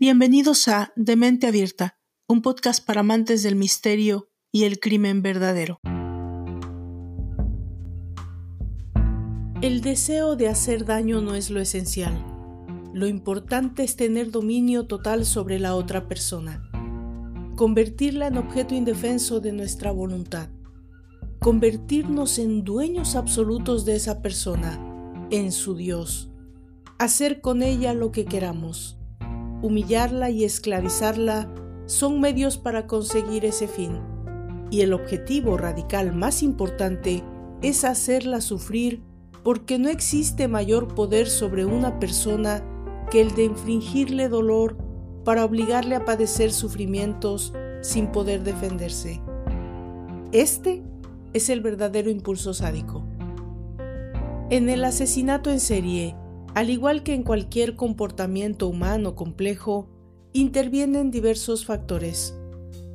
Bienvenidos a De Mente Abierta, un podcast para amantes del misterio y el crimen verdadero. El deseo de hacer daño no es lo esencial. Lo importante es tener dominio total sobre la otra persona. Convertirla en objeto indefenso de nuestra voluntad. Convertirnos en dueños absolutos de esa persona, en su Dios. Hacer con ella lo que queramos. Humillarla y esclavizarla son medios para conseguir ese fin. Y el objetivo radical más importante es hacerla sufrir, porque no existe mayor poder sobre una persona que el de infligirle dolor para obligarle a padecer sufrimientos sin poder defenderse. Este es el verdadero impulso sádico. En el asesinato en serie, al igual que en cualquier comportamiento humano complejo, intervienen diversos factores,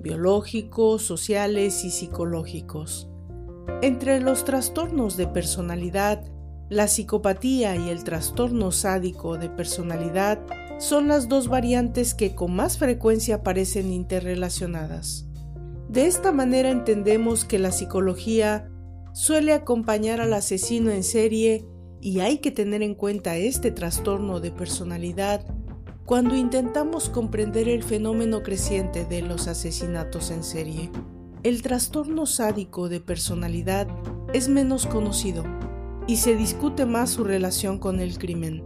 biológicos, sociales y psicológicos. Entre los trastornos de personalidad, la psicopatía y el trastorno sádico de personalidad son las dos variantes que con más frecuencia aparecen interrelacionadas. De esta manera entendemos que la psicología suele acompañar al asesino en serie y hay que tener en cuenta este trastorno de personalidad cuando intentamos comprender el fenómeno creciente de los asesinatos en serie. El trastorno sádico de personalidad es menos conocido y se discute más su relación con el crimen.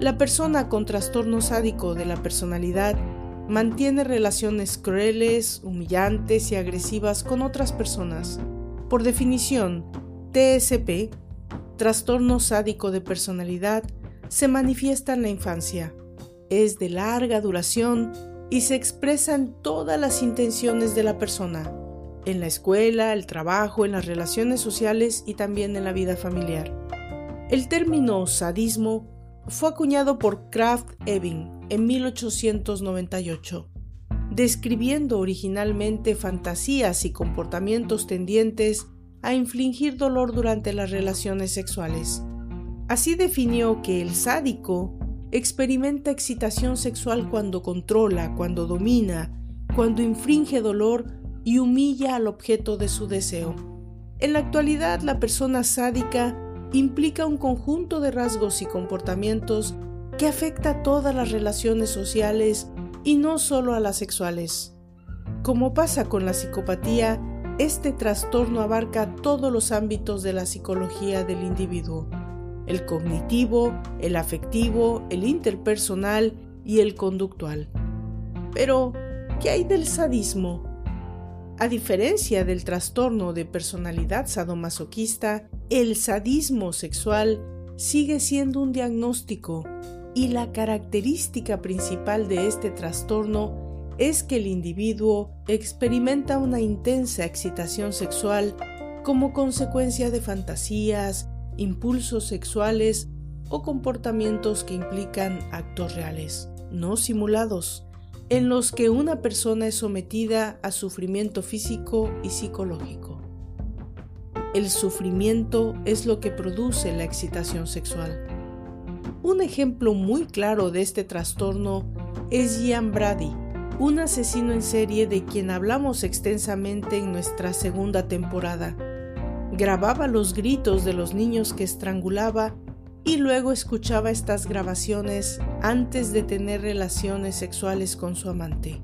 La persona con trastorno sádico de la personalidad mantiene relaciones crueles, humillantes y agresivas con otras personas. Por definición, TSP, trastorno sádico de personalidad, se manifiesta en la infancia. Es de larga duración y se expresan todas las intenciones de la persona, en la escuela, el trabajo, en las relaciones sociales y también en la vida familiar. El término sadismo fue acuñado por Krafft-Ebing en 1898, describiendo originalmente fantasías y comportamientos tendientes a infligir dolor durante las relaciones sexuales. Así definió que el sádico experimenta excitación sexual cuando controla, cuando domina, cuando infringe dolor y humilla al objeto de su deseo. En la actualidad, la persona sádica implica un conjunto de rasgos y comportamientos que afecta a todas las relaciones sociales y no solo a las sexuales. Como pasa con la psicopatía, este trastorno abarca todos los ámbitos de la psicología del individuo: el cognitivo, el afectivo, el interpersonal y el conductual. Pero, ¿qué hay del sadismo? A diferencia del trastorno de personalidad sadomasoquista, el sadismo sexual sigue siendo un diagnóstico y la característica principal de este trastorno es que el individuo experimenta una intensa excitación sexual como consecuencia de fantasías, impulsos sexuales o comportamientos que implican actos reales, no simulados, en los que una persona es sometida a sufrimiento físico y psicológico. El sufrimiento es lo que produce la excitación sexual. Un ejemplo muy claro de este trastorno es Ian Brady, un asesino en serie de quien hablamos extensamente en nuestra segunda temporada. Grababa los gritos de los niños que estrangulaba y luego escuchaba estas grabaciones antes de tener relaciones sexuales con su amante.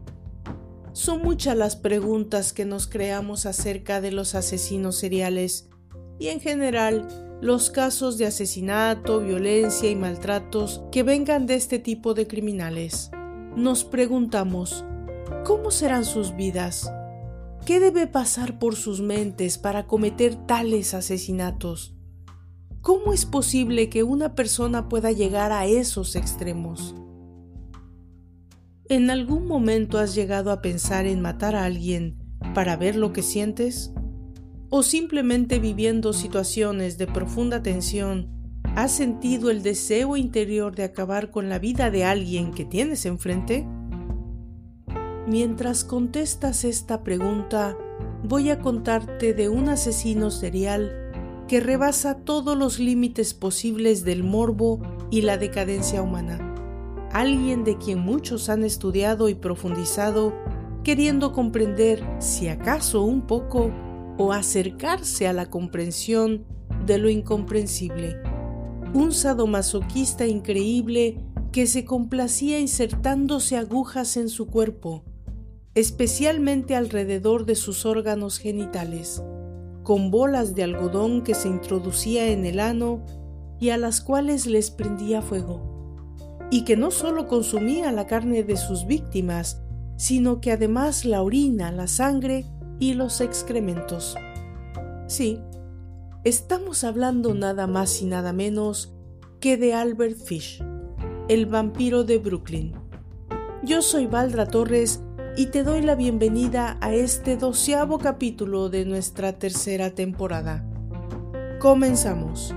Son muchas las preguntas que nos creamos acerca de los asesinos seriales y en general los casos de asesinato, violencia y maltratos que vengan de este tipo de criminales. Nos preguntamos, ¿cómo serán sus vidas? ¿Qué debe pasar por sus mentes para cometer tales asesinatos? ¿Cómo es posible que una persona pueda llegar a esos extremos? ¿En algún momento has llegado a pensar en matar a alguien para ver lo que sientes? ¿O simplemente viviendo situaciones de profunda tensión, has sentido el deseo interior de acabar con la vida de alguien que tienes enfrente? Mientras contestas esta pregunta, voy a contarte de un asesino serial que rebasa todos los límites posibles del morbo y la decadencia humana. Alguien de quien muchos han estudiado y profundizado, queriendo comprender, si acaso un poco, o acercarse a la comprensión de lo incomprensible. Un sadomasoquista increíble que se complacía insertándose agujas en su cuerpo, especialmente alrededor de sus órganos genitales, con bolas de algodón que se introducía en el ano y a las cuales les prendía fuego, y que no solo consumía la carne de sus víctimas, sino que además la orina, la sangre y los excrementos. Sí, estamos hablando nada más y nada menos que de Albert Fish, el vampiro de Brooklyn. Yo soy Baldra Torres y te doy la bienvenida a este 12º capítulo de nuestra 3ª temporada. Comenzamos.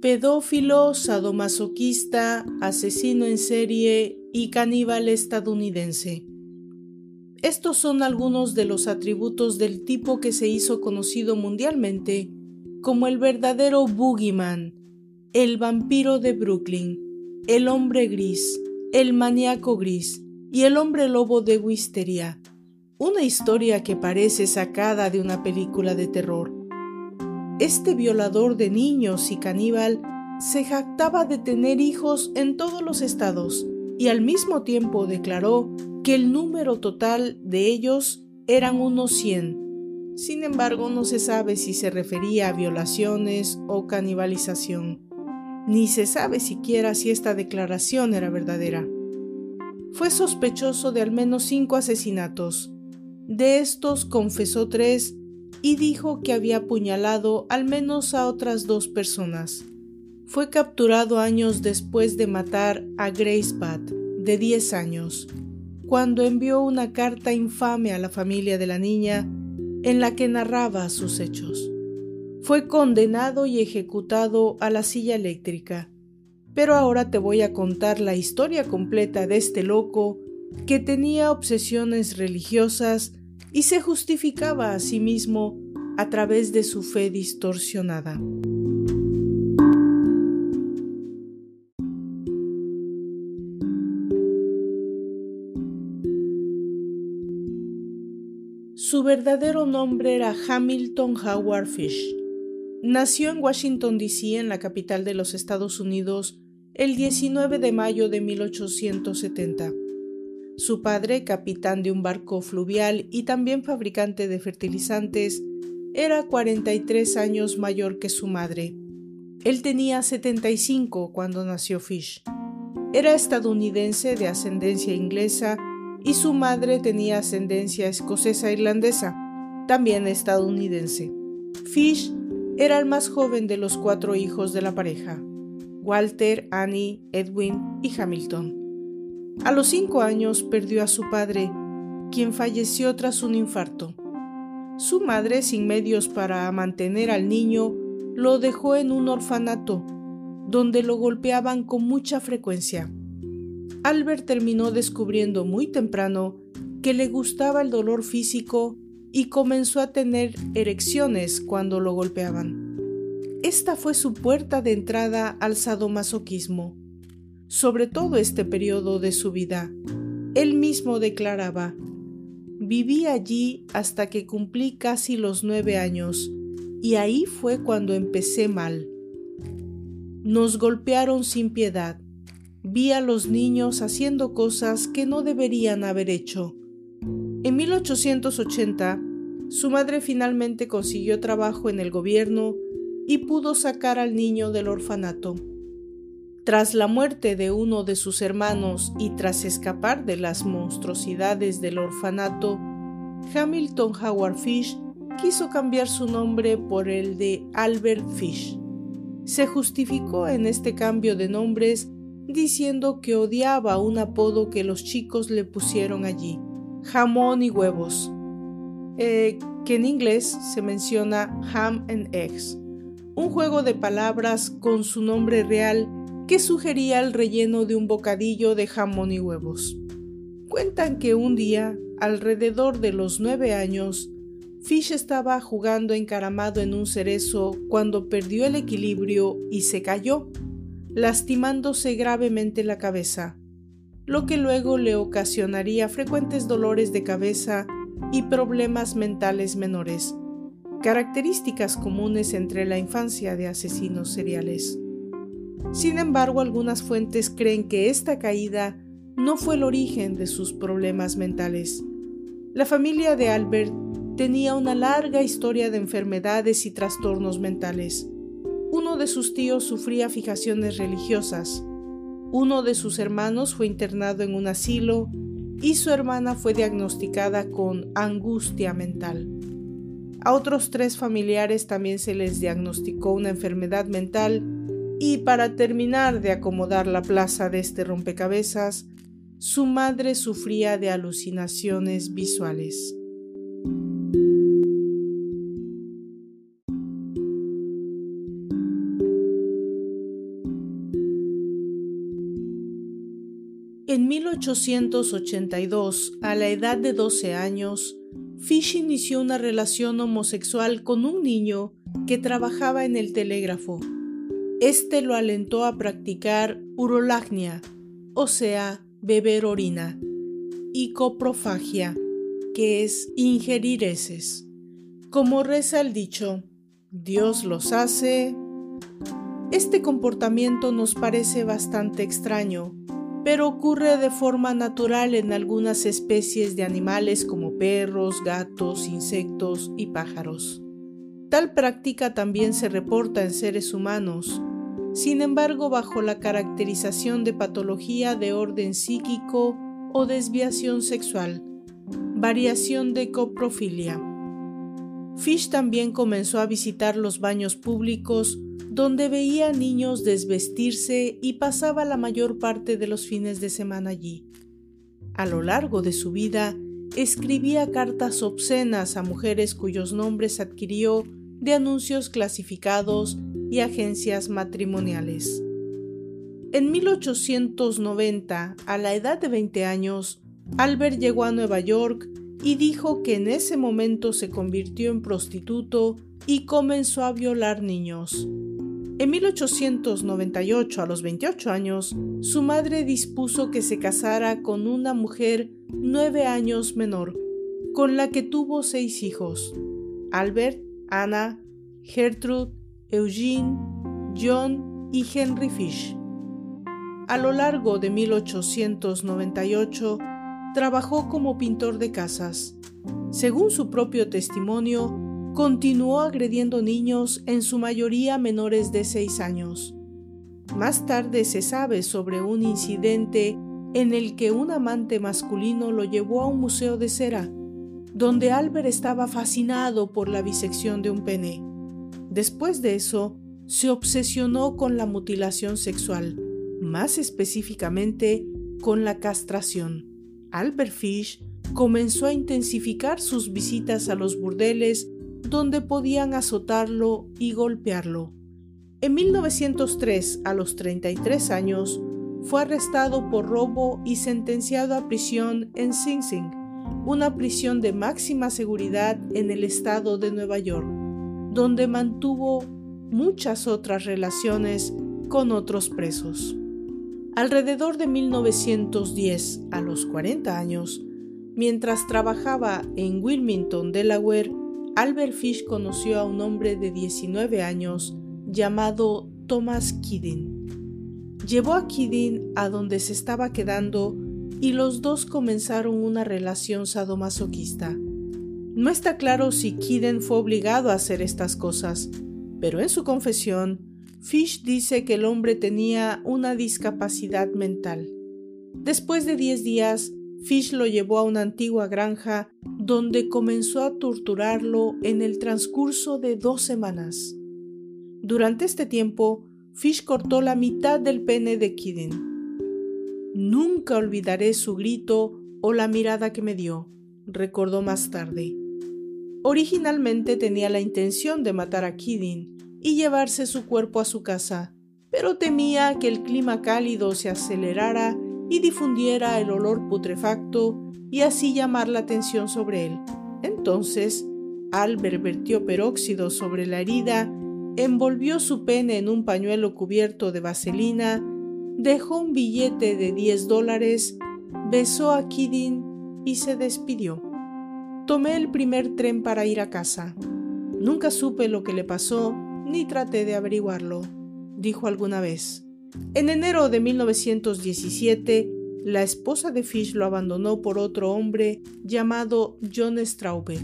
Pedófilo, sadomasoquista, asesino en serie y caníbal estadounidense. Estos son algunos de los atributos del tipo que se hizo conocido mundialmente como el verdadero boogeyman, el vampiro de Brooklyn, el hombre gris, el maníaco gris y el hombre lobo de Wisteria, una historia que parece sacada de una película de terror. Este violador de niños y caníbal se jactaba de tener hijos en todos los estados y al mismo tiempo declaró que el número total de ellos eran unos 100. Sin embargo, no se sabe si se refería a violaciones o canibalización, ni se sabe siquiera si esta declaración era verdadera. Fue sospechoso de al menos 5 asesinatos. De estos confesó 3 y dijo que había apuñalado al menos a otras 2 personas. Fue capturado años después de matar a Grace Budd, de 10 años, cuando envió una carta infame a la familia de la niña en la que narraba sus hechos. Fue condenado y ejecutado a la silla eléctrica. Pero ahora te voy a contar la historia completa de este loco que tenía obsesiones religiosas y se justificaba a sí mismo a través de su fe distorsionada. Su verdadero nombre era Hamilton Howard Fish. Nació en Washington, D.C., en la capital de los Estados Unidos, el 19 de mayo de 1870. Su padre, capitán de un barco fluvial y también fabricante de fertilizantes, era 43 años mayor que su madre. Él tenía 75 cuando nació Fish. Era estadounidense de ascendencia inglesa y su madre tenía ascendencia escocesa-irlandesa, también estadounidense. Fish era el más joven de los 4 hijos de la pareja: Walter, Annie, Edwin y Hamilton. A los 5 años perdió a su padre, quien falleció tras un infarto. Su madre, sin medios para mantener al niño, lo dejó en un orfanato, donde lo golpeaban con mucha frecuencia. Albert terminó descubriendo muy temprano que le gustaba el dolor físico y comenzó a tener erecciones cuando lo golpeaban. Esta fue su puerta de entrada al sadomasoquismo. Sobre todo este periodo de su vida, él mismo declaraba: «Viví allí hasta que cumplí casi los 9 años, y ahí fue cuando empecé mal. Nos golpearon sin piedad. Vi a los niños haciendo cosas que no deberían haber hecho». En 1880, su madre finalmente consiguió trabajo en el gobierno y pudo sacar al niño del orfanato. Tras la muerte de uno de sus hermanos y tras escapar de las monstruosidades del orfanato, Hamilton Howard Fish quiso cambiar su nombre por el de Albert Fish. Se justificó en este cambio de nombres diciendo que odiaba un apodo que los chicos le pusieron allí: jamón y huevos, que en inglés se menciona ham and eggs, un juego de palabras con su nombre real que sugería el relleno de un bocadillo de jamón y huevos. Cuentan que un día, alrededor de los 9 años, Fish estaba jugando encaramado en un cerezo cuando perdió el equilibrio y se cayó, lastimándose gravemente la cabeza, lo que luego le ocasionaría frecuentes dolores de cabeza y problemas mentales menores, características comunes entre la infancia de asesinos seriales. Sin embargo, algunas fuentes creen que esta caída no fue el origen de sus problemas mentales. La familia de Albert tenía una larga historia de enfermedades y trastornos mentales. Uno de sus tíos sufría fijaciones religiosas, uno de sus hermanos fue internado en un asilo y su hermana fue diagnosticada con angustia mental. A otros 3 familiares también se les diagnosticó una enfermedad mental y, para terminar de acomodar la plaza de este rompecabezas, su madre sufría de alucinaciones visuales. En 1882, a la edad de 12 años, Fish inició una relación homosexual con un niño que trabajaba en el telégrafo. Este lo alentó a practicar urolagnia, o sea, beber orina, y coprofagia, que es ingerir heces. Como reza el dicho, Dios los hace. Este comportamiento nos parece bastante extraño, pero ocurre de forma natural en algunas especies de animales como perros, gatos, insectos y pájaros. Tal práctica también se reporta en seres humanos. Sin embargo, bajo la caracterización de patología de orden psíquico o desviación sexual, variación de coprofilia. Fish también comenzó a visitar los baños públicos, donde veía niños desvestirse y pasaba la mayor parte de los fines de semana allí. A lo largo de su vida, escribía cartas obscenas a mujeres cuyos nombres adquirió de anuncios clasificados y agencias matrimoniales. En 1890, a la edad de 20 años, Albert llegó a Nueva York y dijo que en ese momento se convirtió en prostituto y comenzó a violar niños. En 1898, a los 28 años, su madre dispuso que se casara con una mujer 9 años menor, con la que tuvo 6 hijos: Albert, Anna, Gertrude, Eugene, John y Henry Fish. A lo largo de 1898, trabajó como pintor de casas. Según su propio testimonio, continuó agrediendo niños, en su mayoría menores de 6 años. Más tarde se sabe sobre un incidente en el que un amante masculino lo llevó a un museo de cera, donde Albert estaba fascinado por la disección de un pene. Después de eso, se obsesionó con la mutilación sexual, más específicamente con la castración. Albert Fish comenzó a intensificar sus visitas a los burdeles, donde podían azotarlo y golpearlo. En 1903, a los 33 años, fue arrestado por robo y sentenciado a prisión en Sing Sing, una prisión de máxima seguridad en el estado de Nueva York, donde mantuvo muchas otras relaciones con otros presos. Alrededor de 1910, a los 40 años, mientras trabajaba en Wilmington, Delaware, Albert Fish conoció a un hombre de 19 años llamado Thomas Kidding. Llevó a Kidding a donde se estaba quedando y los dos comenzaron una relación sadomasoquista. No está claro si Kidding fue obligado a hacer estas cosas, pero en su confesión, Fish dice que el hombre tenía una discapacidad mental. Después de 10 días, Fish lo llevó a una antigua granja donde comenzó a torturarlo en el transcurso de 2 semanas. Durante este tiempo, Fish cortó la mitad del pene de Kidding. «Nunca olvidaré su grito o la mirada que me dio», recordó más tarde. Originalmente tenía la intención de matar a Kidding y llevarse su cuerpo a su casa, pero temía que el clima cálido se acelerara y difundiera el olor putrefacto y así llamar la atención sobre él. Entonces, Albert vertió peróxido sobre la herida, envolvió su pene en un pañuelo cubierto de vaselina, dejó un billete de $10, besó a Kidding y se despidió. Tomé el primer tren para ir a casa. Nunca supe lo que le pasó ni traté de averiguarlo, dijo alguna vez. En enero de 1917, la esposa de Fish lo abandonó por otro hombre llamado John Straube,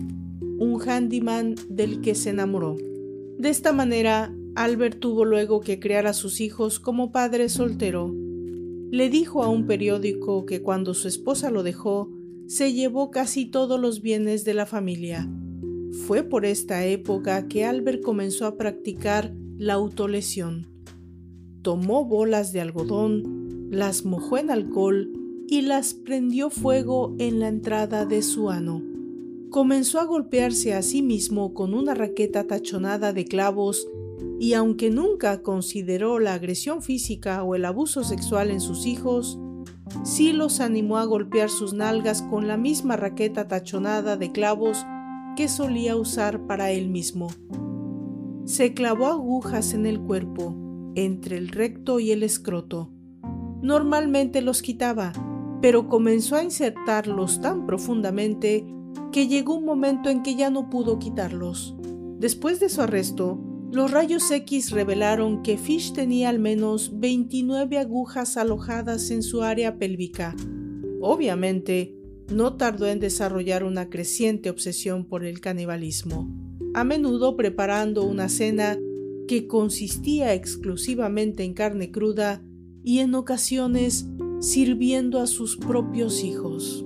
un handyman del que se enamoró. De esta manera, Albert tuvo luego que criar a sus hijos como padre soltero. Le dijo a un periódico que cuando su esposa lo dejó, se llevó casi todos los bienes de la familia. Fue por esta época que Albert comenzó a practicar la autolesión. Tomó bolas de algodón, las mojó en alcohol y las prendió fuego en la entrada de su ano. Comenzó a golpearse a sí mismo con una raqueta tachonada de clavos y aunque nunca consideró la agresión física o el abuso sexual en sus hijos, sí los animó a golpear sus nalgas con la misma raqueta tachonada de clavos que solía usar para él mismo. Se clavó agujas en el cuerpo, entre el recto y el escroto. Normalmente los quitaba, pero comenzó a insertarlos tan profundamente que llegó un momento en que ya no pudo quitarlos. Después de su arresto, los rayos X revelaron que Fish tenía al menos 29 agujas alojadas en su área pélvica. Obviamente, no tardó en desarrollar una creciente obsesión por el canibalismo, a menudo preparando una cena que consistía exclusivamente en carne cruda y en ocasiones sirviendo a sus propios hijos.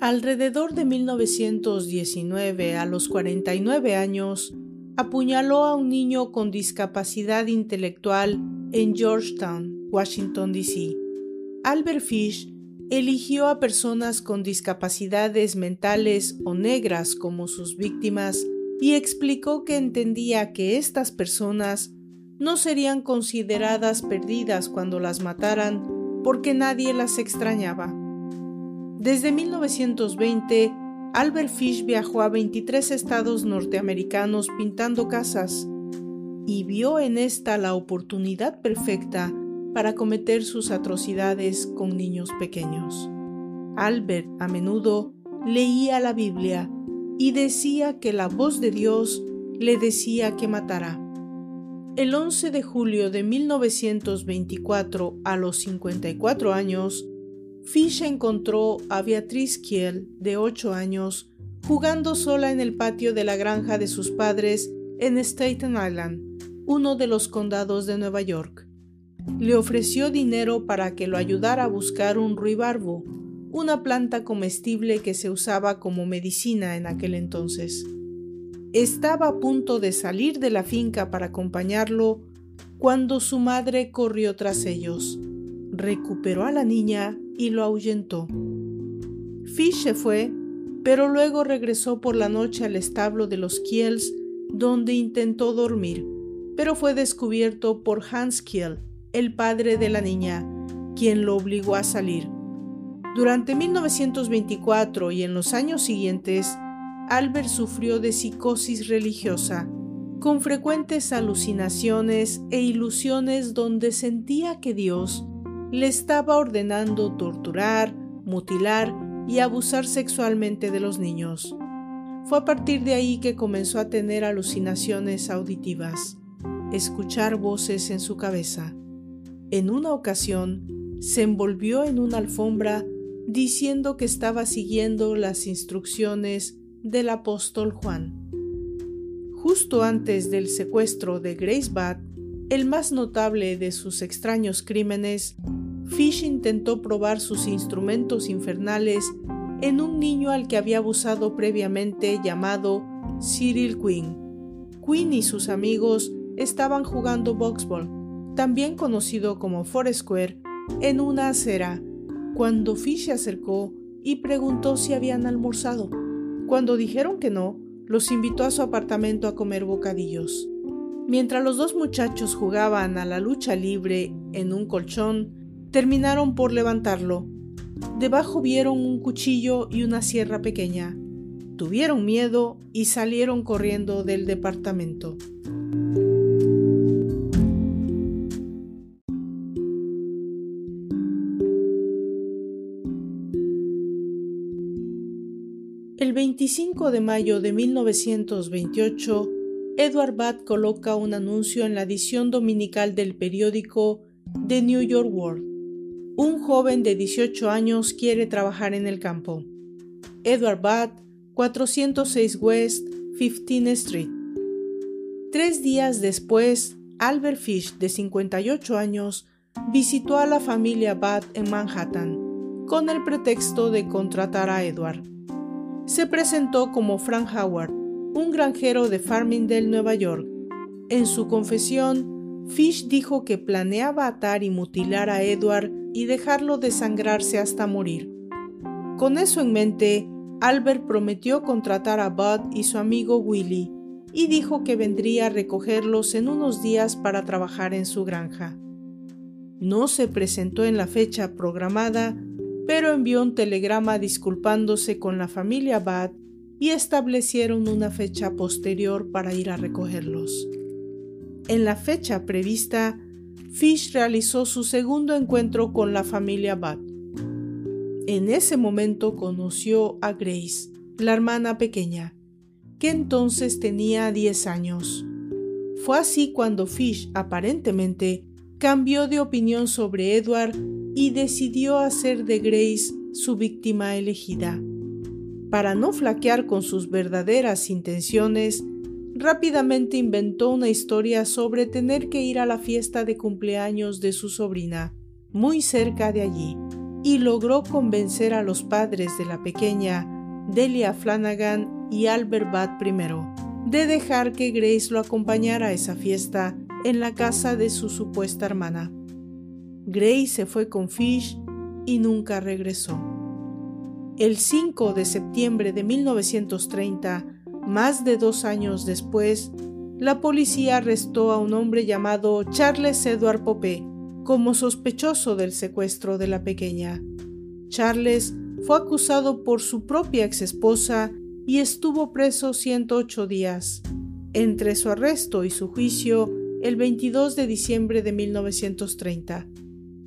Alrededor de 1919, a los 49 años, apuñaló a un niño con discapacidad intelectual en Georgetown, Washington, D.C. Albert Fish eligió a personas con discapacidades mentales o negras como sus víctimas y explicó que entendía que estas personas no serían consideradas perdidas cuando las mataran porque nadie las extrañaba. Desde 1920, Albert Fish viajó a 23 estados norteamericanos pintando casas y vio en esta la oportunidad perfecta para cometer sus atrocidades con niños pequeños. Albert a menudo leía la Biblia y decía que la voz de Dios le decía que matara. El 11 de julio de 1924, a los 54 años, Fish encontró a Beatriz Kiel, de 8 años, jugando sola en el patio de la granja de sus padres en Staten Island, uno de los condados de Nueva York. Le ofreció dinero para que lo ayudara a buscar un ruibarbo, una planta comestible que se usaba como medicina en aquel entonces. Estaba a punto de salir de la finca para acompañarlo cuando su madre corrió tras ellos, recuperó a la niña y lo ahuyentó. Fish se fue, pero luego regresó por la noche al establo de los Kiels, donde intentó dormir, pero fue descubierto por Hans Kiel, el padre de la niña, quien lo obligó a salir. Durante 1924 y en los años siguientes, Albert sufrió de psicosis religiosa, con frecuentes alucinaciones e ilusiones donde sentía que Dios le estaba ordenando torturar, mutilar y abusar sexualmente de los niños. Fue a partir de ahí que comenzó a tener alucinaciones auditivas, escuchar voces en su cabeza. En una ocasión, se envolvió en una alfombra diciendo que estaba siguiendo las instrucciones del apóstol Juan. Justo antes del secuestro de Grace Budd, el más notable de sus extraños crímenes, Fish intentó probar sus instrumentos infernales en un niño al que había abusado previamente llamado Cyril Quinn. Quinn y sus amigos estaban jugando boxball también conocido como Foursquare, en una acera, cuando Fish se acercó y preguntó si habían almorzado. Cuando dijeron que no, los invitó a su apartamento a comer bocadillos. Mientras los dos muchachos jugaban a la lucha libre en un colchón, terminaron por levantarlo. Debajo vieron un cuchillo y una sierra pequeña. Tuvieron miedo y salieron corriendo del departamento. El 25 de mayo de 1928, Edward Budd coloca un anuncio en la edición dominical del periódico The New York World. Un joven de 18 años quiere trabajar en el campo. Edward Budd, 406 West 15th Street. 3 días después, Albert Fish, de 58 años, visitó a la familia Budd en Manhattan, con el pretexto de contratar a Edward. Se presentó como Frank Howard, un granjero de Farmingdale, Nueva York. En su confesión, Fish dijo que planeaba atar y mutilar a Edward y dejarlo desangrarse hasta morir. Con eso en mente, Albert prometió contratar a Bud y su amigo Willie y dijo que vendría a recogerlos en unos días para trabajar en su granja. No se presentó en la fecha programada, pero envió un telegrama disculpándose con la familia Bud y establecieron una fecha posterior para ir a recogerlos. En la fecha prevista, Fish realizó su segundo encuentro con la familia Bud. En ese momento conoció a Grace, la hermana pequeña, que entonces tenía 10 años. Fue así cuando Fish, aparentemente, cambió de opinión sobre Edward y decidió hacer de Grace su víctima elegida. Para no flaquear con sus verdaderas intenciones, rápidamente inventó una historia sobre tener que ir a la fiesta de cumpleaños de su sobrina, muy cerca de allí, y logró convencer a los padres de la pequeña, Delia Flanagan y Albert Budd I, de dejar que Grace lo acompañara a esa fiesta en la casa de su supuesta hermana. Grace se fue con Fish y nunca regresó. El 5 de septiembre de 1930, más de 2 años después, la policía arrestó a un hombre llamado Charles Edward Pope, como sospechoso del secuestro de la pequeña. Charles fue acusado por su propia exesposa y estuvo preso 108 días. Entre su arresto y su juicio, el 22 de diciembre de 1930,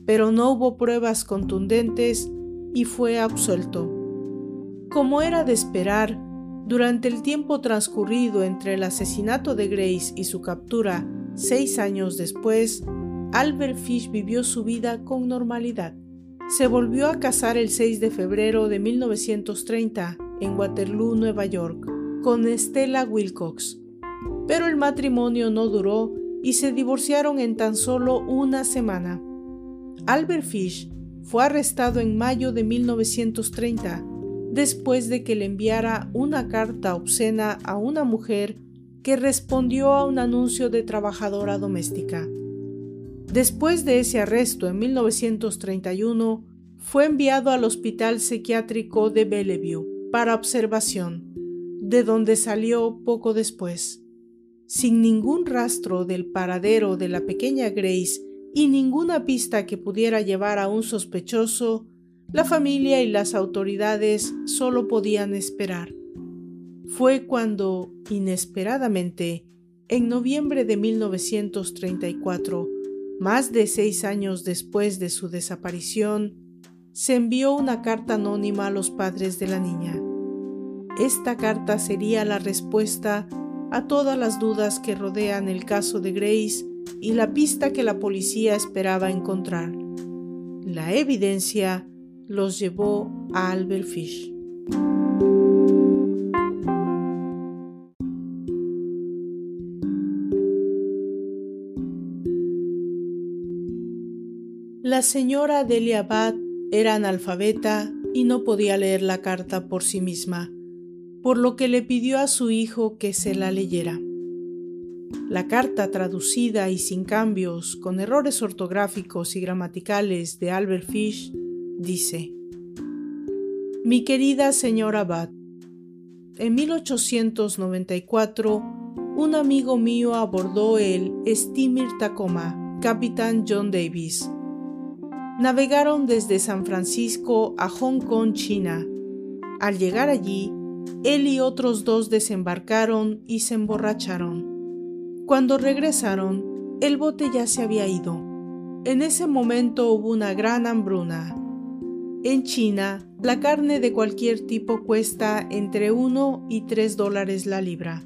pero no hubo pruebas contundentes y fue absuelto. Como era de esperar, durante el tiempo transcurrido entre el asesinato de Grace y su captura, 6 años después, Albert Fish vivió su vida con normalidad. Se volvió a casar el 6 de febrero de 1930 en Waterloo, Nueva York, con Estella Wilcox. Pero el matrimonio no duró y se divorciaron en tan solo una semana. Albert Fish fue arrestado en mayo de 1930, después de que le enviara una carta obscena a una mujer que respondió a un anuncio de trabajadora doméstica. Después de ese arresto en 1931, fue enviado al Hospital Psiquiátrico de Bellevue para observación, de donde salió poco después. Sin ningún rastro del paradero de la pequeña Grace y ninguna pista que pudiera llevar a un sospechoso, la familia y las autoridades solo podían esperar. Fue cuando, inesperadamente, en noviembre de 1934, más de 6 años después de su desaparición, se envió una carta anónima a los padres de la niña. Esta carta sería la respuesta a todas las dudas que rodean el caso de Grace y la pista que la policía esperaba encontrar. La evidencia los llevó a Albert Fish. La señora Delia Budd era analfabeta y no podía leer la carta por sí misma, por lo que le pidió a su hijo que se la leyera. La carta traducida y sin cambios, con errores ortográficos y gramaticales de Albert Fish, dice: Mi querida señora Budd, en 1894, un amigo mío abordó el steamer Tacoma, Capitán John Davis. Navegaron desde San Francisco a Hong Kong, China. Al llegar allí, él y otros dos desembarcaron y se emborracharon. Cuando regresaron, el bote ya se había ido. En ese momento hubo una gran hambruna. En China, la carne de cualquier tipo cuesta entre $1 y $3 la libra.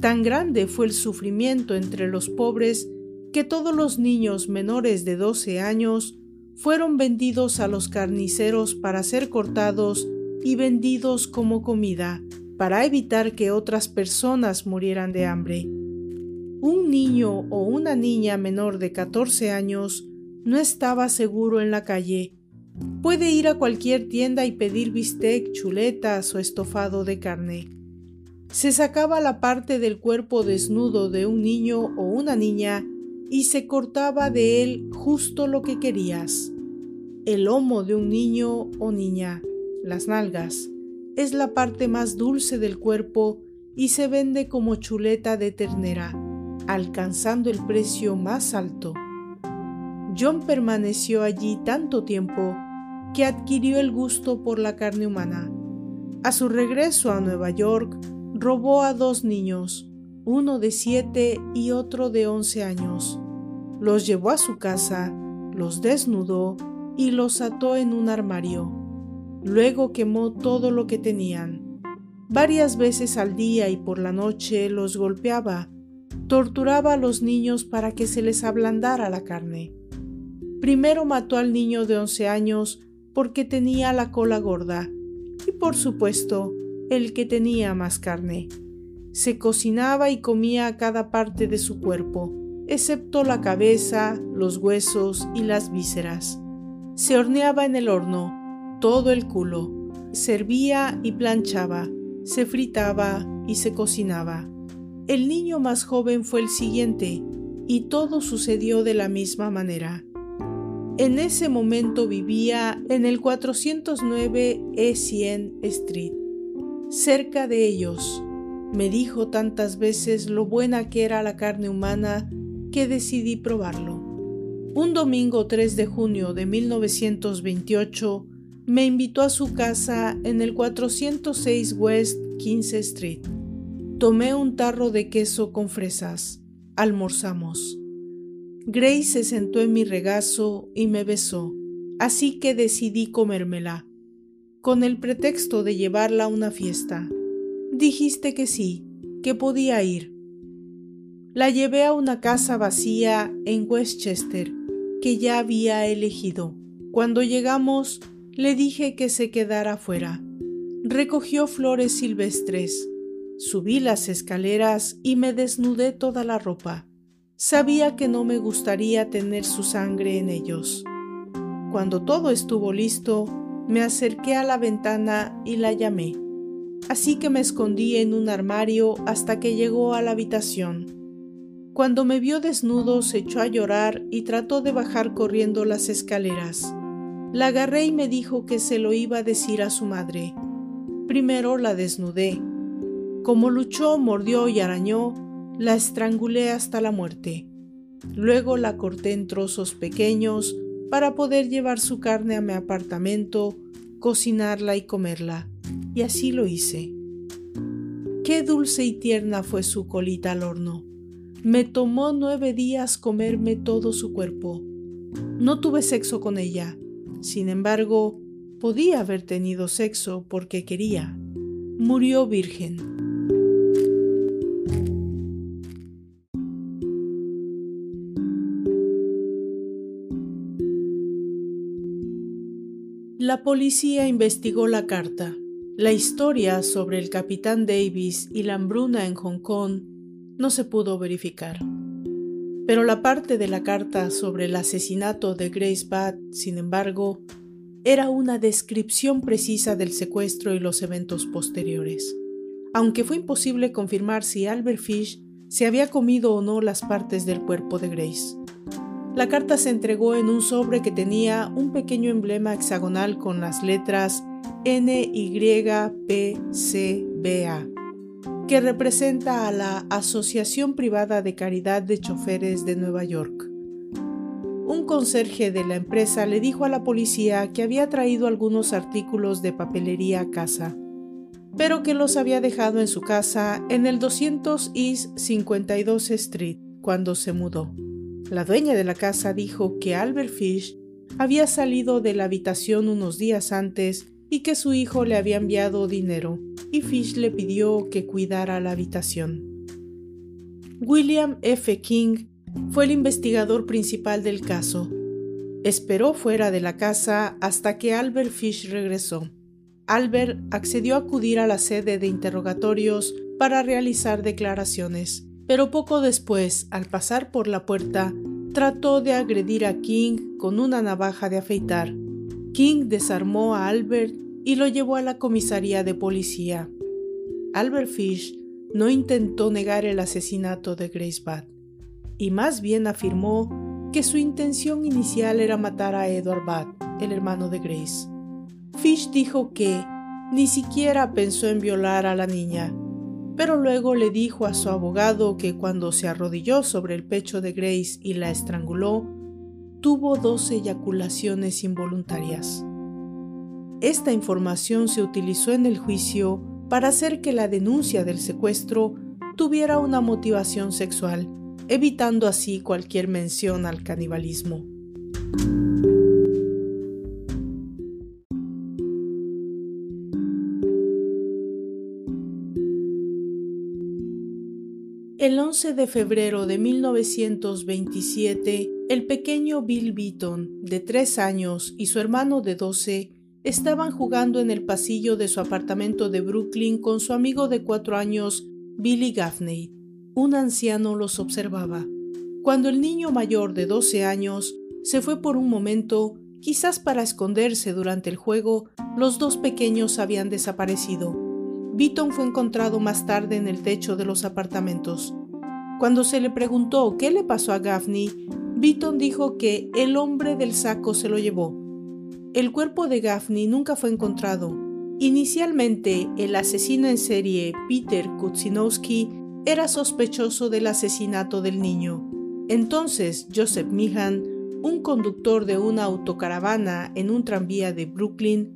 Tan grande fue el sufrimiento entre los pobres que todos los niños menores de 12 años fueron vendidos a los carniceros para ser cortados y vendidos como comida, para evitar que otras personas murieran de hambre. Un niño o una niña menor de 14 años no estaba seguro en la calle. Puede ir a cualquier tienda y pedir bistec, chuletas o estofado de carne. Se sacaba la parte del cuerpo desnudo de un niño o una niña y se cortaba de él justo lo que querías. El lomo de un niño o niña, las nalgas, es la parte más dulce del cuerpo y se vende como chuleta de ternera, alcanzando el precio más alto. John permaneció allí tanto tiempo que adquirió el gusto por la carne humana. A su regreso a Nueva York, robó a dos niños, uno de 7 y otro de 11 años. Los llevó a su casa, los desnudó y los ató en un armario. Luego quemó todo lo que tenían. Varias veces al día y por la noche los golpeaba. Torturaba a los niños para que se les ablandara la carne. Primero mató al niño de 11 años porque tenía la cola gorda y, por supuesto, el que tenía más carne. Se cocinaba y comía cada parte de su cuerpo, excepto la cabeza, los huesos y las vísceras. Se horneaba en el horno, todo el culo. Servía y planchaba, se fritaba y se cocinaba. El niño más joven fue el siguiente, y todo sucedió de la misma manera. En ese momento vivía en el 409 E100 Street. Cerca de ellos, me dijo tantas veces lo buena que era la carne humana que decidí probarlo. Un domingo 3 de junio de 1928 me invitó a su casa en el 406 West 15th Street. Tomé un tarro de queso con fresas. Almorzamos. Grace se sentó en mi regazo y me besó, así que decidí comérmela, con el pretexto de llevarla a una fiesta. Dijiste que sí, que podía ir. La llevé a una casa vacía en Westchester, que ya había elegido. Cuando llegamos, le dije que se quedara afuera. Recogió flores silvestres. Subí las escaleras y me desnudé toda la ropa. Sabía que no me gustaría tener su sangre en ellos. Cuando todo estuvo listo, me acerqué a la ventana y la llamé. Así que me escondí en un armario hasta que llegó a la habitación. Cuando me vio desnudo, se echó a llorar y trató de bajar corriendo las escaleras. La agarré y me dijo que se lo iba a decir a su madre. Primero la desnudé. Como luchó, mordió y arañó, la estrangulé hasta la muerte. Luego la corté en trozos pequeños para poder llevar su carne a mi apartamento, cocinarla y comerla, y así lo hice. Qué dulce y tierna fue su colita al horno. Me tomó 9 días comerme todo su cuerpo. No tuve sexo con ella. Sin embargo, podía haber tenido sexo porque quería. Murió virgen. La policía investigó la carta. La historia sobre el capitán Davis y la hambruna en Hong Kong no se pudo verificar. Pero la parte de la carta sobre el asesinato de Grace Budd, sin embargo, era una descripción precisa del secuestro y los eventos posteriores. Aunque fue imposible confirmar si Albert Fish si había comido o no las partes del cuerpo de Grace. La carta se entregó en un sobre que tenía un pequeño emblema hexagonal con las letras NYPCBA, que representa a la Asociación Privada de Caridad de Choferes de Nueva York. Un conserje de la empresa le dijo a la policía que había traído algunos artículos de papelería a casa, pero que los había dejado en su casa en el 200 East 52 Street cuando se mudó. La dueña de la casa dijo que Albert Fish había salido de la habitación unos días antes y que su hijo le había enviado dinero, y Fish le pidió que cuidara la habitación. William F. King fue el investigador principal del caso. Esperó fuera de la casa hasta que Albert Fish regresó. Albert accedió a acudir a la sede de interrogatorios para realizar declaraciones, pero poco después, al pasar por la puerta, trató de agredir a King con una navaja de afeitar. King desarmó a Albert y lo llevó a la comisaría de policía. Albert Fish no intentó negar el asesinato de Grace Budd, y más bien afirmó que su intención inicial era matar a Edward Budd, el hermano de Grace. Fish dijo que ni siquiera pensó en violar a la niña, pero luego le dijo a su abogado que cuando se arrodilló sobre el pecho de Grace y la estranguló, tuvo 12 eyaculaciones involuntarias. Esta información se utilizó en el juicio para hacer que la denuncia del secuestro tuviera una motivación sexual, evitando así cualquier mención al canibalismo. El 11 de febrero de 1927, el pequeño Bill Beaton, de 3 años, y su hermano de 12, estaban jugando en el pasillo de su apartamento de Brooklyn con su amigo de 4 años, Billy Gaffney. Un anciano los observaba. Cuando el niño mayor de 12 años se fue por un momento, quizás para esconderse durante el juego, los dos pequeños habían desaparecido. Beaton fue encontrado más tarde en el techo de los apartamentos. Cuando se le preguntó qué le pasó a Gaffney, Beaton dijo que el hombre del saco se lo llevó. El cuerpo de Gaffney nunca fue encontrado. Inicialmente, el asesino en serie Peter Kuczynowski era sospechoso del asesinato del niño. Entonces, Joseph Meehan, un conductor de una autocaravana en un tranvía de Brooklyn,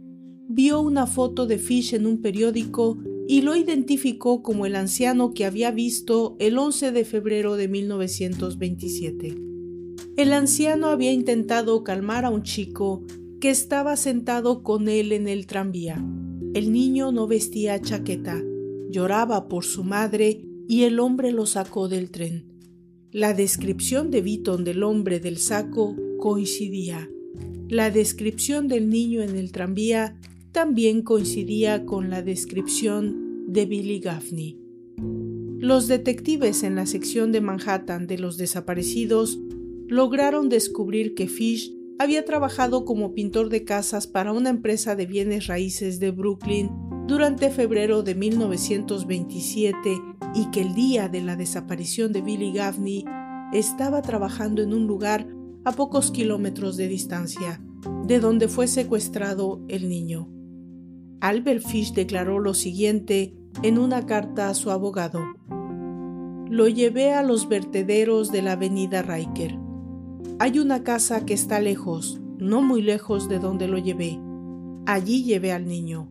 vio una foto de Fish en un periódico y lo identificó como el anciano que había visto el 11 de febrero de 1927. El anciano había intentado calmar a un chico que estaba sentado con él en el tranvía. El niño no vestía chaqueta, lloraba por su madre y el hombre lo sacó del tren. La descripción de Beaton del hombre del saco coincidía. La descripción del niño en el tranvía también coincidía con la descripción de Billy Gaffney. Los detectives en la sección de Manhattan de los desaparecidos lograron descubrir que Fish había trabajado como pintor de casas para una empresa de bienes raíces de Brooklyn durante febrero de 1927 y que el día de la desaparición de Billy Gaffney estaba trabajando en un lugar a pocos kilómetros de distancia, de donde fue secuestrado el niño. Albert Fish declaró lo siguiente en una carta a su abogado: «Lo llevé a los vertederos de la avenida Riker. Hay una casa que está lejos, no muy lejos de donde lo llevé. Allí llevé al niño.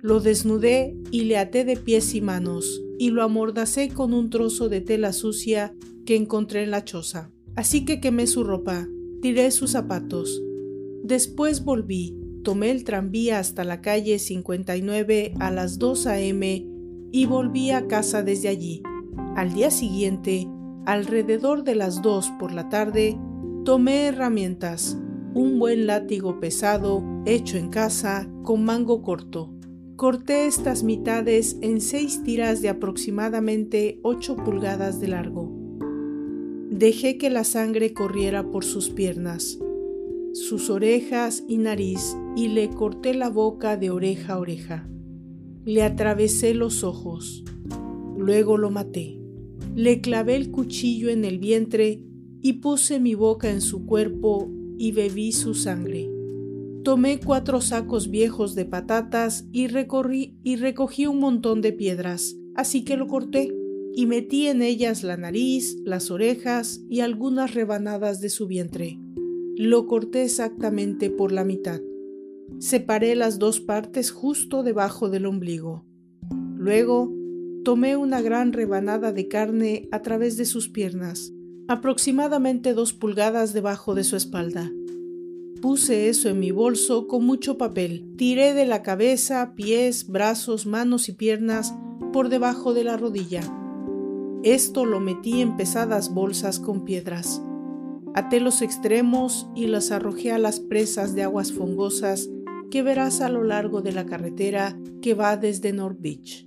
Lo desnudé y le até de pies y manos y lo amordacé con un trozo de tela sucia que encontré en la choza. Así que quemé su ropa, tiré sus zapatos. Después volví, tomé el tranvía hasta la calle 59 a las 2 a.m. y volví a casa desde allí. Al día siguiente, alrededor de las 2 por la tarde, tomé herramientas, un buen látigo pesado hecho en casa con mango corto. Corté estas mitades en 6 tiras de aproximadamente 8 pulgadas de largo. Dejé que la sangre corriera por sus piernas, sus orejas y nariz y le corté la boca de oreja a oreja. Le atravesé los ojos. Luego lo maté. le clavé el cuchillo en el vientre y puse mi boca en su cuerpo y bebí su sangre. Tomé 4 sacos viejos de patatas y recogí un montón de piedras, así que lo corté y metí en ellas la nariz, las orejas y algunas rebanadas de su vientre. Lo corté exactamente por la mitad. Separé las 2 partes justo debajo del ombligo. Luego, tomé una gran rebanada de carne a través de sus piernas, aproximadamente 2 pulgadas debajo de su espalda. Puse eso en mi bolso con mucho papel. Tiré de la cabeza, pies, brazos, manos y piernas por debajo de la rodilla. Esto lo metí en pesadas bolsas con piedras. Até los extremos y las arrojé a las presas de aguas fongosas que verás a lo largo de la carretera que va desde North Beach.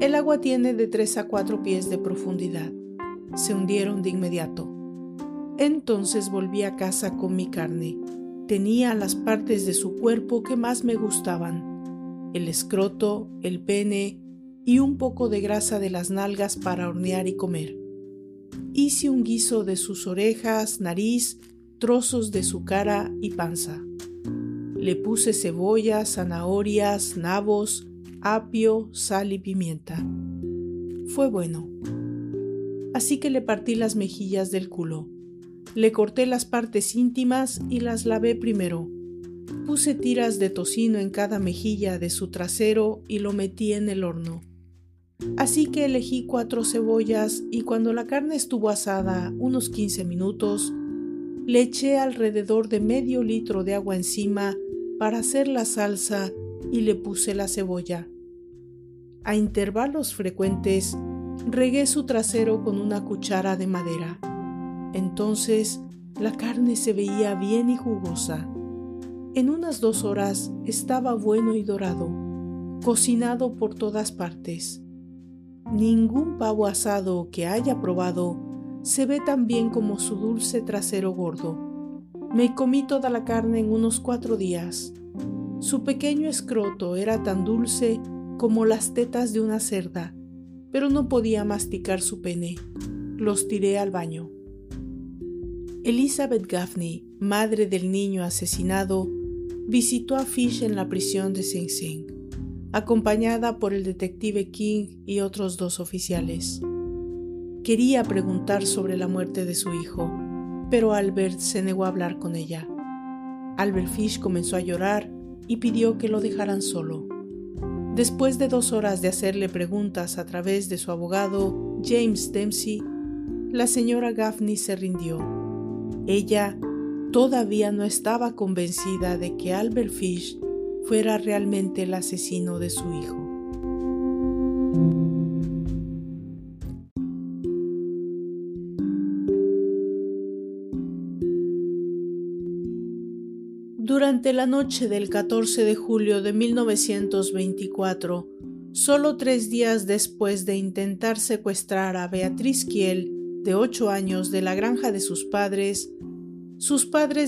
El agua tiene de 3 a 4 pies de profundidad. Se hundieron de inmediato. Entonces volví a casa con mi carne. Tenía las partes de su cuerpo que más me gustaban, el escroto, el pene y un poco de grasa de las nalgas para hornear y comer. Hice un guiso de sus orejas, nariz, trozos de su cara y panza. Le puse cebollas, zanahorias, nabos, apio, sal y pimienta. Fue bueno. Así que le partí las mejillas del culo. Le corté las partes íntimas y las lavé primero. Puse tiras de tocino en cada mejilla de su trasero y lo metí en el horno. Así que elegí 4 cebollas y cuando la carne estuvo asada unos 15 minutos, le eché alrededor de medio litro de agua encima para hacer la salsa y le puse la cebolla. A intervalos frecuentes, regué su trasero con una cuchara de madera. Entonces, la carne se veía bien y jugosa. En unas 2 horas estaba bueno y dorado, cocinado por todas partes. Ningún pavo asado que haya probado se ve tan bien como su dulce trasero gordo. Me comí toda la carne en unos 4 días. Su pequeño escroto era tan dulce como las tetas de una cerda, pero no podía masticar su pene. Los tiré al baño. Elizabeth Gaffney, madre del niño asesinado, visitó a Fish en la prisión de Sing Sing, acompañada por el detective King y otros 2 oficiales. Quería preguntar sobre la muerte de su hijo, pero Albert se negó a hablar con ella. Albert Fish comenzó a llorar y pidió que lo dejaran solo. Después de 2 horas de hacerle preguntas a través de su abogado, James Dempsey, la señora Gaffney se rindió. Ella todavía no estaba convencida de que Albert Fish fuera realmente el asesino de su hijo. Durante la noche del 14 de julio de 1924, solo 3 días después de intentar secuestrar a Beatriz Kiel, de 8 años, de la granja de sus padres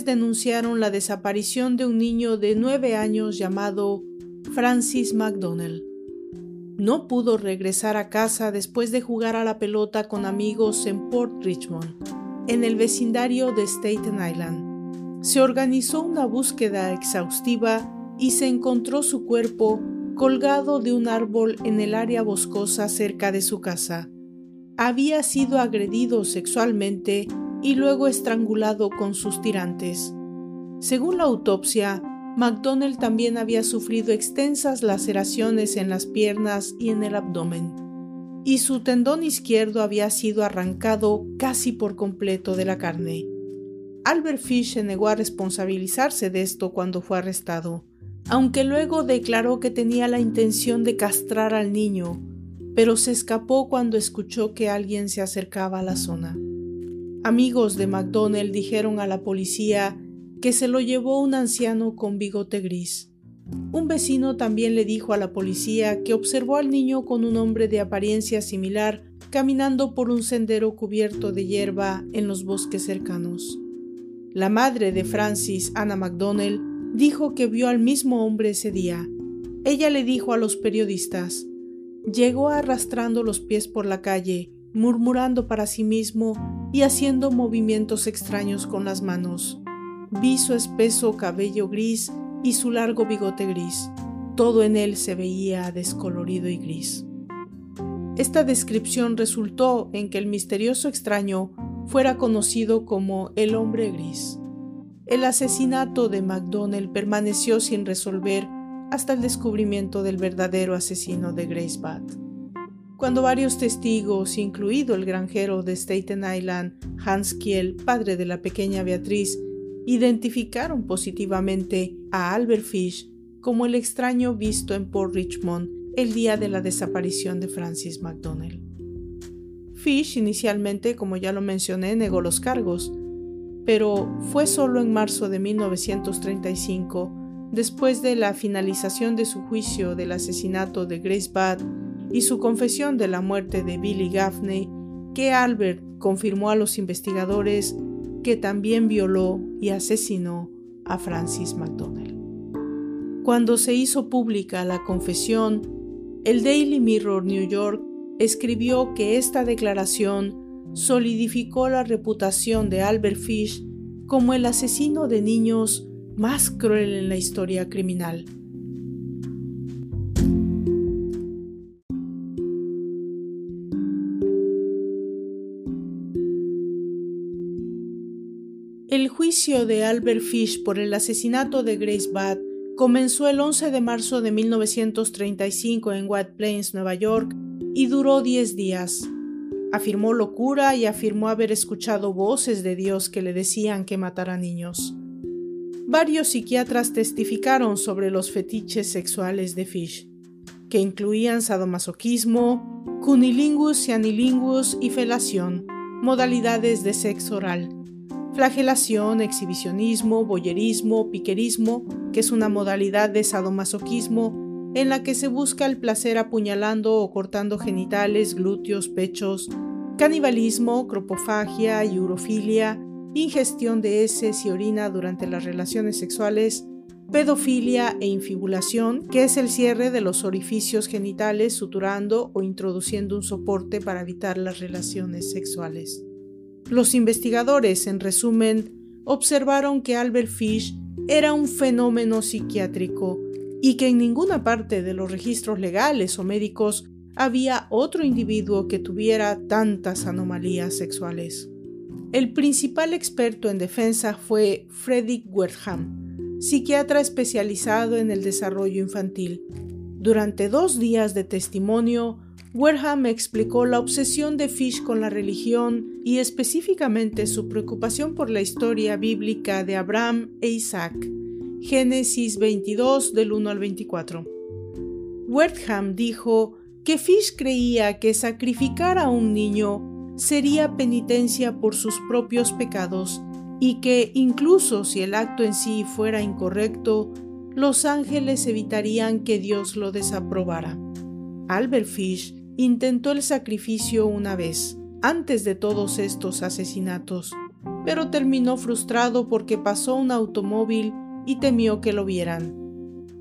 denunciaron la desaparición de un niño de 9 años llamado Francis McDonnell. No pudo regresar a casa después de jugar a la pelota con amigos en Port Richmond, en el vecindario de Staten Island. Se organizó una búsqueda exhaustiva y se encontró su cuerpo colgado de un árbol en el área boscosa cerca de su casa. Había sido agredido sexualmente y luego estrangulado con sus tirantes. Según la autopsia, McDonnell también había sufrido extensas laceraciones en las piernas y en el abdomen, y su tendón izquierdo había sido arrancado casi por completo de la carne. Albert Fish se negó a responsabilizarse de esto cuando fue arrestado, aunque luego declaró que tenía la intención de castrar al niño, pero se escapó cuando escuchó que alguien se acercaba a la zona. Amigos de McDonnell dijeron a la policía que se lo llevó un anciano con bigote gris. Un vecino también le dijo a la policía que observó al niño con un hombre de apariencia similar caminando por un sendero cubierto de hierba en los bosques cercanos. La madre de Francis, Anna McDonnell, dijo que vio al mismo hombre ese día. Ella le dijo a los periodistas: llegó arrastrando los pies por la calle, murmurando para sí mismo y haciendo movimientos extraños con las manos. Vi su espeso cabello gris y su largo bigote gris. Todo en él se veía descolorido y gris. Esta descripción resultó en que el misterioso extraño fuera conocido como el hombre gris. El asesinato de McDonnell permaneció sin resolver hasta el descubrimiento del verdadero asesino de Grace Budd. Cuando varios testigos, incluido el granjero de Staten Island, Hans Kiel, padre de la pequeña Beatriz, identificaron positivamente a Albert Fish como el extraño visto en Port Richmond el día de la desaparición de Francis McDonnell. Fish inicialmente, como ya lo mencioné, negó los cargos, pero fue solo en marzo de 1935, después de la finalización de su juicio del asesinato de Grace Budd y su confesión de la muerte de Billy Gaffney, que Albert confirmó a los investigadores que también violó y asesinó a Francis McDonnell. Cuando se hizo pública la confesión, el Daily Mirror New York escribió que esta declaración solidificó la reputación de Albert Fish como el asesino de niños más cruel en la historia criminal. El juicio de Albert Fish por el asesinato de Grace Budd comenzó el 11 de marzo de 1935 en White Plains, Nueva York, y duró 10 días. Afirmó locura y afirmó haber escuchado voces de Dios que le decían que matara niños. Varios psiquiatras testificaron sobre los fetiches sexuales de Fish, que incluían sadomasoquismo, cunilingus y anilingus y felación, modalidades de sexo oral. Flagelación, exhibicionismo, voyerismo, piquerismo, que es una modalidad de sadomasoquismo en la que se busca el placer apuñalando o cortando genitales, glúteos, pechos, canibalismo, cropofagia, urofilia, ingestión de heces y orina durante las relaciones sexuales, pedofilia e infibulación, que es el cierre de los orificios genitales suturando o introduciendo un soporte para evitar las relaciones sexuales. Los investigadores, en resumen, observaron que Albert Fish era un fenómeno psiquiátrico y que en ninguna parte de los registros legales o médicos había otro individuo que tuviera tantas anomalías sexuales. El principal experto en defensa fue Frederick Wertham, psiquiatra especializado en el desarrollo infantil. Durante 2 días de testimonio, Wertham explicó la obsesión de Fish con la religión y específicamente su preocupación por la historia bíblica de Abraham e Isaac, Génesis 22 del 1 al 24. Wertham dijo que Fish creía que sacrificar a un niño sería penitencia por sus propios pecados y que, incluso si el acto en sí fuera incorrecto, los ángeles evitarían que Dios lo desaprobara. Albert Fish intentó el sacrificio una vez, antes de todos estos asesinatos, pero terminó frustrado porque pasó un automóvil y temió que lo vieran.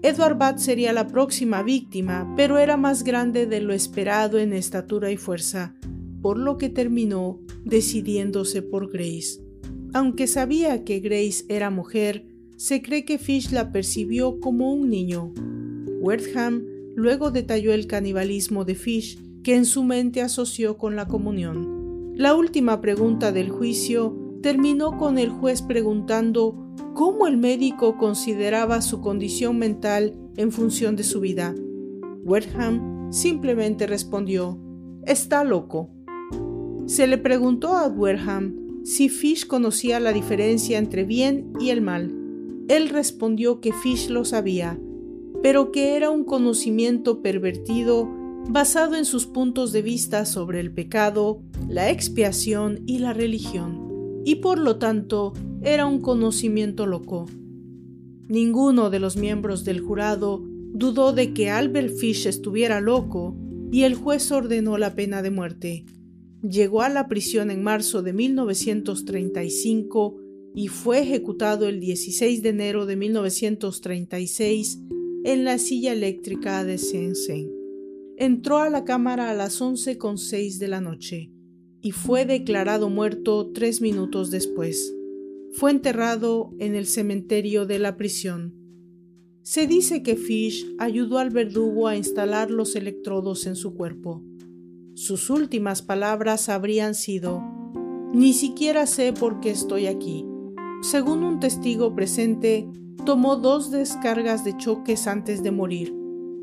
Edward Budd sería la próxima víctima, pero era más grande de lo esperado en estatura y fuerza, por lo que terminó decidiéndose por Grace. Aunque sabía que Grace era mujer, se cree que Fish la percibió como un niño. Wertham luego detalló el canibalismo de Fish, que en su mente asoció con la comunión. La última pregunta del juicio terminó con el juez preguntando cómo el médico consideraba su condición mental en función de su vida. Wertham simplemente respondió: «Está loco». Se le preguntó a Wertham si Fish conocía la diferencia entre bien y el mal. Él respondió que Fish lo sabía, pero que era un conocimiento pervertido basado en sus puntos de vista sobre el pecado, la expiación y la religión, y por lo tanto era un conocimiento loco. Ninguno de los miembros del jurado dudó de que Albert Fish estuviera loco y el juez ordenó la pena de muerte. Llegó a la prisión en marzo de 1935 y fue ejecutado el 16 de enero de 1936 en la silla eléctrica de Sing Sing. Entró a la cámara a las 11:06 de la noche. y fue declarado muerto 3 minutos después. Fue enterrado en el cementerio de la prisión. Se dice que Fish ayudó al verdugo a instalar los electrodos en su cuerpo. Sus últimas palabras habrían sido: «Ni siquiera sé por qué estoy aquí». Según un testigo presente, tomó 2 descargas de choques antes de morir,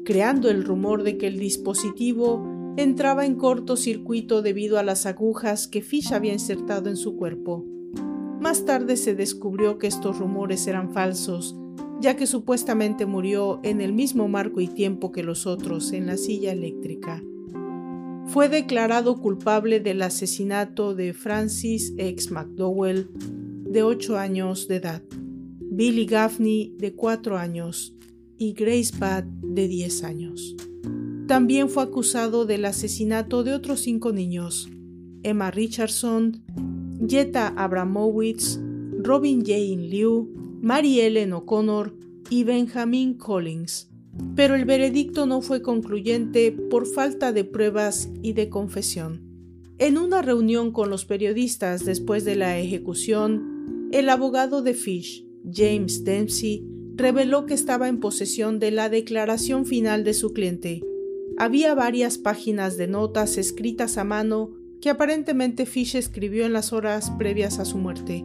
creando el rumor de que el dispositivo entraba en cortocircuito debido a las agujas que Fish había insertado en su cuerpo. Más tarde se descubrió que estos rumores eran falsos, ya que supuestamente murió en el mismo marco y tiempo que los otros, en la silla eléctrica. Fue declarado culpable del asesinato de Francis X. McDonnell, de 8 años de edad, Billy Gaffney, de 4 años, y Grace Budd, de 10 años. También fue acusado del asesinato de otros 5 niños, Emma Richardson, Jetta Abramowitz, Robin Jane Liu, Mary Ellen O'Connor y Benjamin Collins, pero el veredicto no fue concluyente por falta de pruebas y de confesión. En una reunión con los periodistas después de la ejecución, el abogado de Fish, James Dempsey, reveló que estaba en posesión de la declaración final de su cliente. Había varias páginas de notas escritas a mano que aparentemente Fish escribió en las horas previas a su muerte.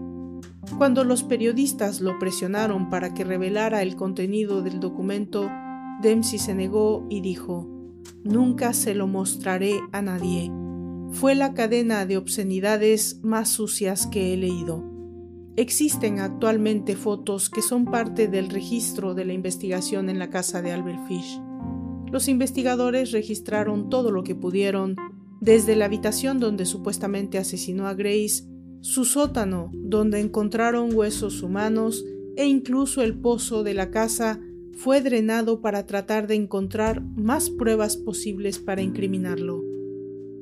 Cuando los periodistas lo presionaron para que revelara el contenido del documento, Dempsey se negó y dijo: «Nunca se lo mostraré a nadie. Fue la cadena de obscenidades más sucias que he leído». Existen actualmente fotos que son parte del registro de la investigación en la casa de Albert Fish. Los investigadores registraron todo lo que pudieron, desde la habitación donde supuestamente asesinó a Grace, su sótano, donde encontraron huesos humanos, e incluso el pozo de la casa fue drenado para tratar de encontrar más pruebas posibles para incriminarlo.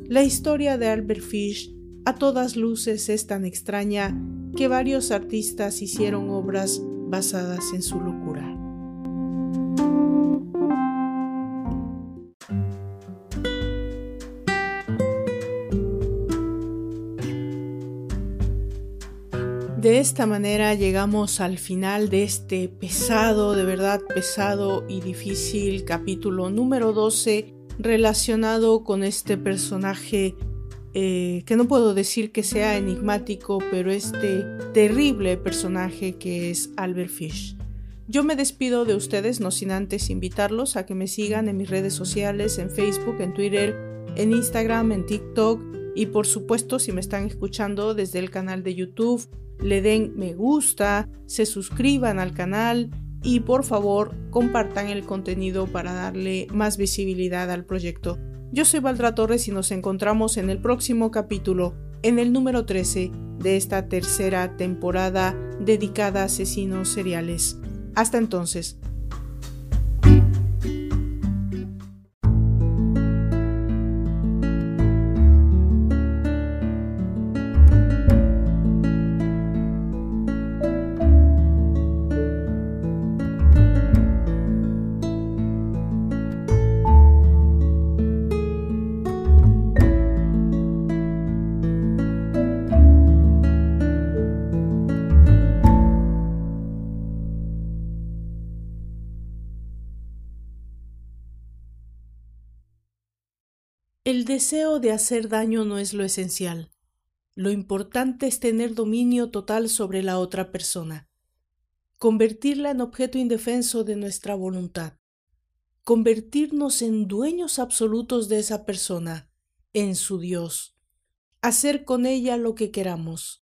La historia de Albert Fish a todas luces es tan extraña que varios artistas hicieron obras basadas en su locura. De esta manera llegamos al final de este pesado, de verdad pesado y difícil capítulo número 12 relacionado con este personaje que no puedo decir que sea enigmático, pero este terrible personaje que es Albert Fish. Yo me despido de ustedes, no sin antes invitarlos a que me sigan en mis redes sociales, en Facebook, en Twitter, en Instagram, en TikTok y por supuesto si me están escuchando desde el canal de YouTube, le den me gusta, se suscriban al canal y por favor compartan el contenido para darle más visibilidad al proyecto. Yo soy Baldra Torres y nos encontramos en el próximo capítulo, en el número 13 de esta 3ª temporada dedicada a asesinos seriales. Hasta entonces. El deseo de hacer daño no es lo esencial. Lo importante es tener dominio total sobre la otra persona. Convertirla en objeto indefenso de nuestra voluntad. Convertirnos en dueños absolutos de esa persona, en su Dios. Hacer con ella lo que queramos.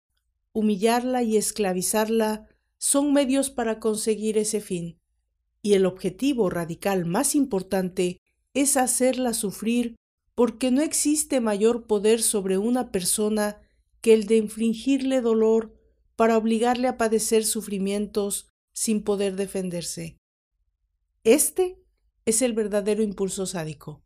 Humillarla y esclavizarla son medios para conseguir ese fin. Y el objetivo radical más importante es hacerla sufrir, porque no existe mayor poder sobre una persona que el de infligirle dolor para obligarle a padecer sufrimientos sin poder defenderse. Este es el verdadero impulso sádico.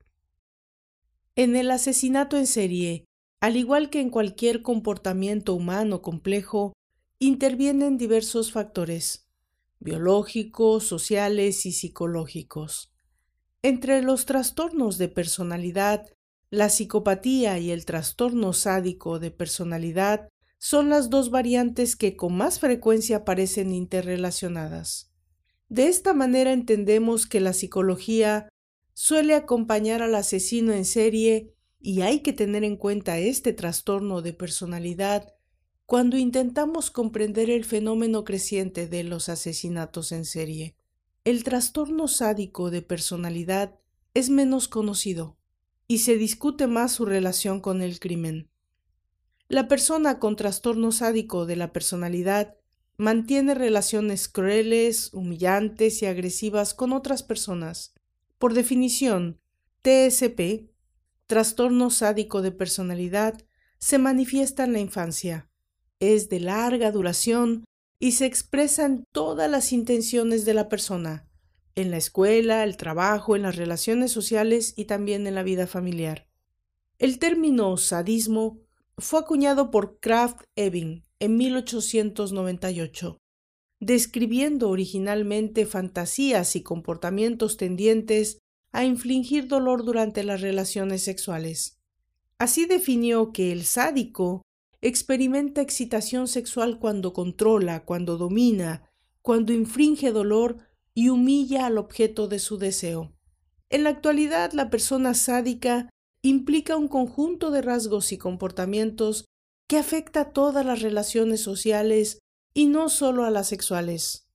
En el asesinato en serie, al igual que en cualquier comportamiento humano complejo, intervienen diversos factores, biológicos, sociales y psicológicos. Entre los trastornos de personalidad La psicopatía y el trastorno sádico de personalidad son las dos variantes que con más frecuencia parecen interrelacionadas. De esta manera entendemos que la psicología suele acompañar al asesino en serie y hay que tener en cuenta este trastorno de personalidad cuando intentamos comprender el fenómeno creciente de los asesinatos en serie. El trastorno sádico de personalidad es menos conocido y se discute más su relación con el crimen. La persona con trastorno sádico de la personalidad mantiene relaciones crueles, humillantes y agresivas con otras personas. Por definición, TSP, trastorno sádico de personalidad, se manifiesta en la infancia, es de larga duración y se expresan todas las intenciones de la persona, en la escuela, el trabajo, en las relaciones sociales y también en la vida familiar. El término sadismo fue acuñado por Krafft-Ebing en 1898. Describiendo originalmente fantasías y comportamientos tendientes a infligir dolor durante las relaciones sexuales. Así definió que el sádico experimenta excitación sexual cuando controla, cuando domina, cuando infringe dolor y humilla al objeto de su deseo. En la actualidad, la persona sádica implica un conjunto de rasgos y comportamientos que afecta a todas las relaciones sociales y no solo a las sexuales.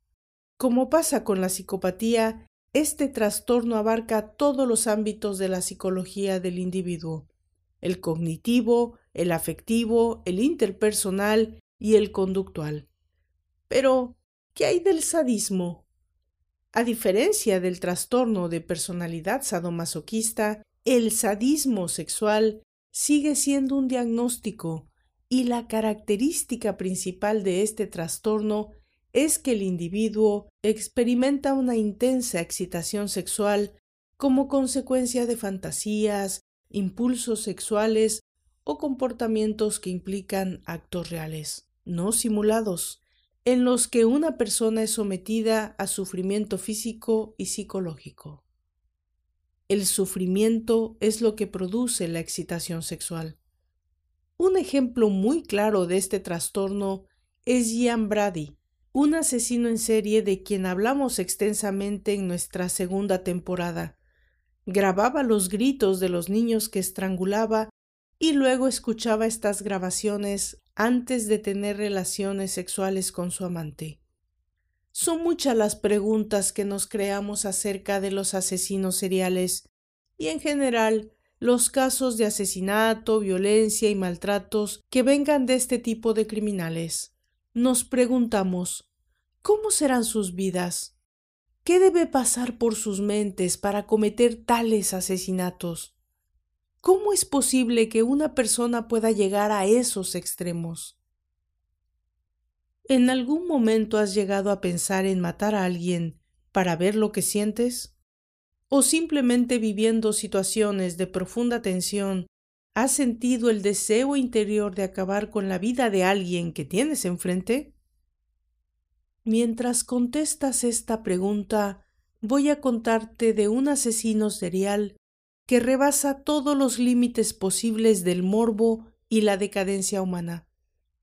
Como pasa con la psicopatía, este trastorno abarca todos los ámbitos de la psicología del individuo: el cognitivo, el afectivo, el interpersonal y el conductual. Pero, ¿qué hay del sadismo? A diferencia del trastorno de personalidad sadomasoquista, el sadismo sexual sigue siendo un diagnóstico, y la característica principal de este trastorno es que el individuo experimenta una intensa excitación sexual como consecuencia de fantasías, impulsos sexuales o comportamientos que implican actos reales, no simulados, en los que una persona es sometida a sufrimiento físico y psicológico. El sufrimiento es lo que produce la excitación sexual. Un ejemplo muy claro de este trastorno es Ian Brady, un asesino en serie de quien hablamos extensamente en nuestra segunda temporada. Grababa los gritos de los niños que estrangulaba y luego escuchaba estas grabaciones antes de tener relaciones sexuales con su amante. Son muchas las preguntas que nos creamos acerca de los asesinos seriales y en general los casos de asesinato, violencia y maltratos que vengan de este tipo de criminales. Nos preguntamos, ¿cómo serán sus vidas? ¿Qué debe pasar por sus mentes para cometer tales asesinatos? ¿Cómo es posible que una persona pueda llegar a esos extremos? ¿En algún momento has llegado a pensar en matar a alguien para ver lo que sientes? ¿O simplemente viviendo situaciones de profunda tensión, has sentido el deseo interior de acabar con la vida de alguien que tienes enfrente? Mientras contestas esta pregunta, voy a contarte de un asesino serial que rebasa todos los límites posibles del morbo y la decadencia humana.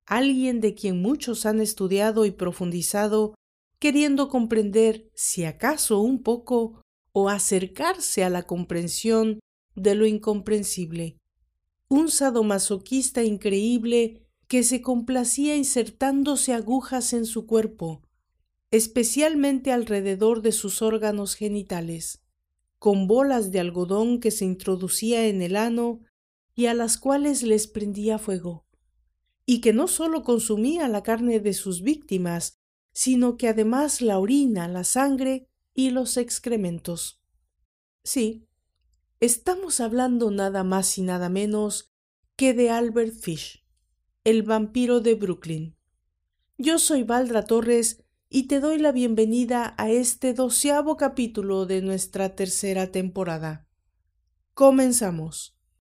Alguien de quien muchos han estudiado y profundizado, queriendo comprender, si acaso un poco, o acercarse a la comprensión de lo incomprensible. Un sadomasoquista increíble que se complacía insertándose agujas en su cuerpo, especialmente alrededor de sus órganos genitales, con bolas de algodón que se introducía en el ano y a las cuales les prendía fuego, y que no solo consumía la carne de sus víctimas, sino que además la orina, la sangre y los excrementos. Sí, estamos hablando nada más y nada menos que de Albert Fish, el vampiro de Brooklyn. Yo soy Baldra Torres y te doy la bienvenida a este 12º capítulo de nuestra tercera temporada. Comenzamos.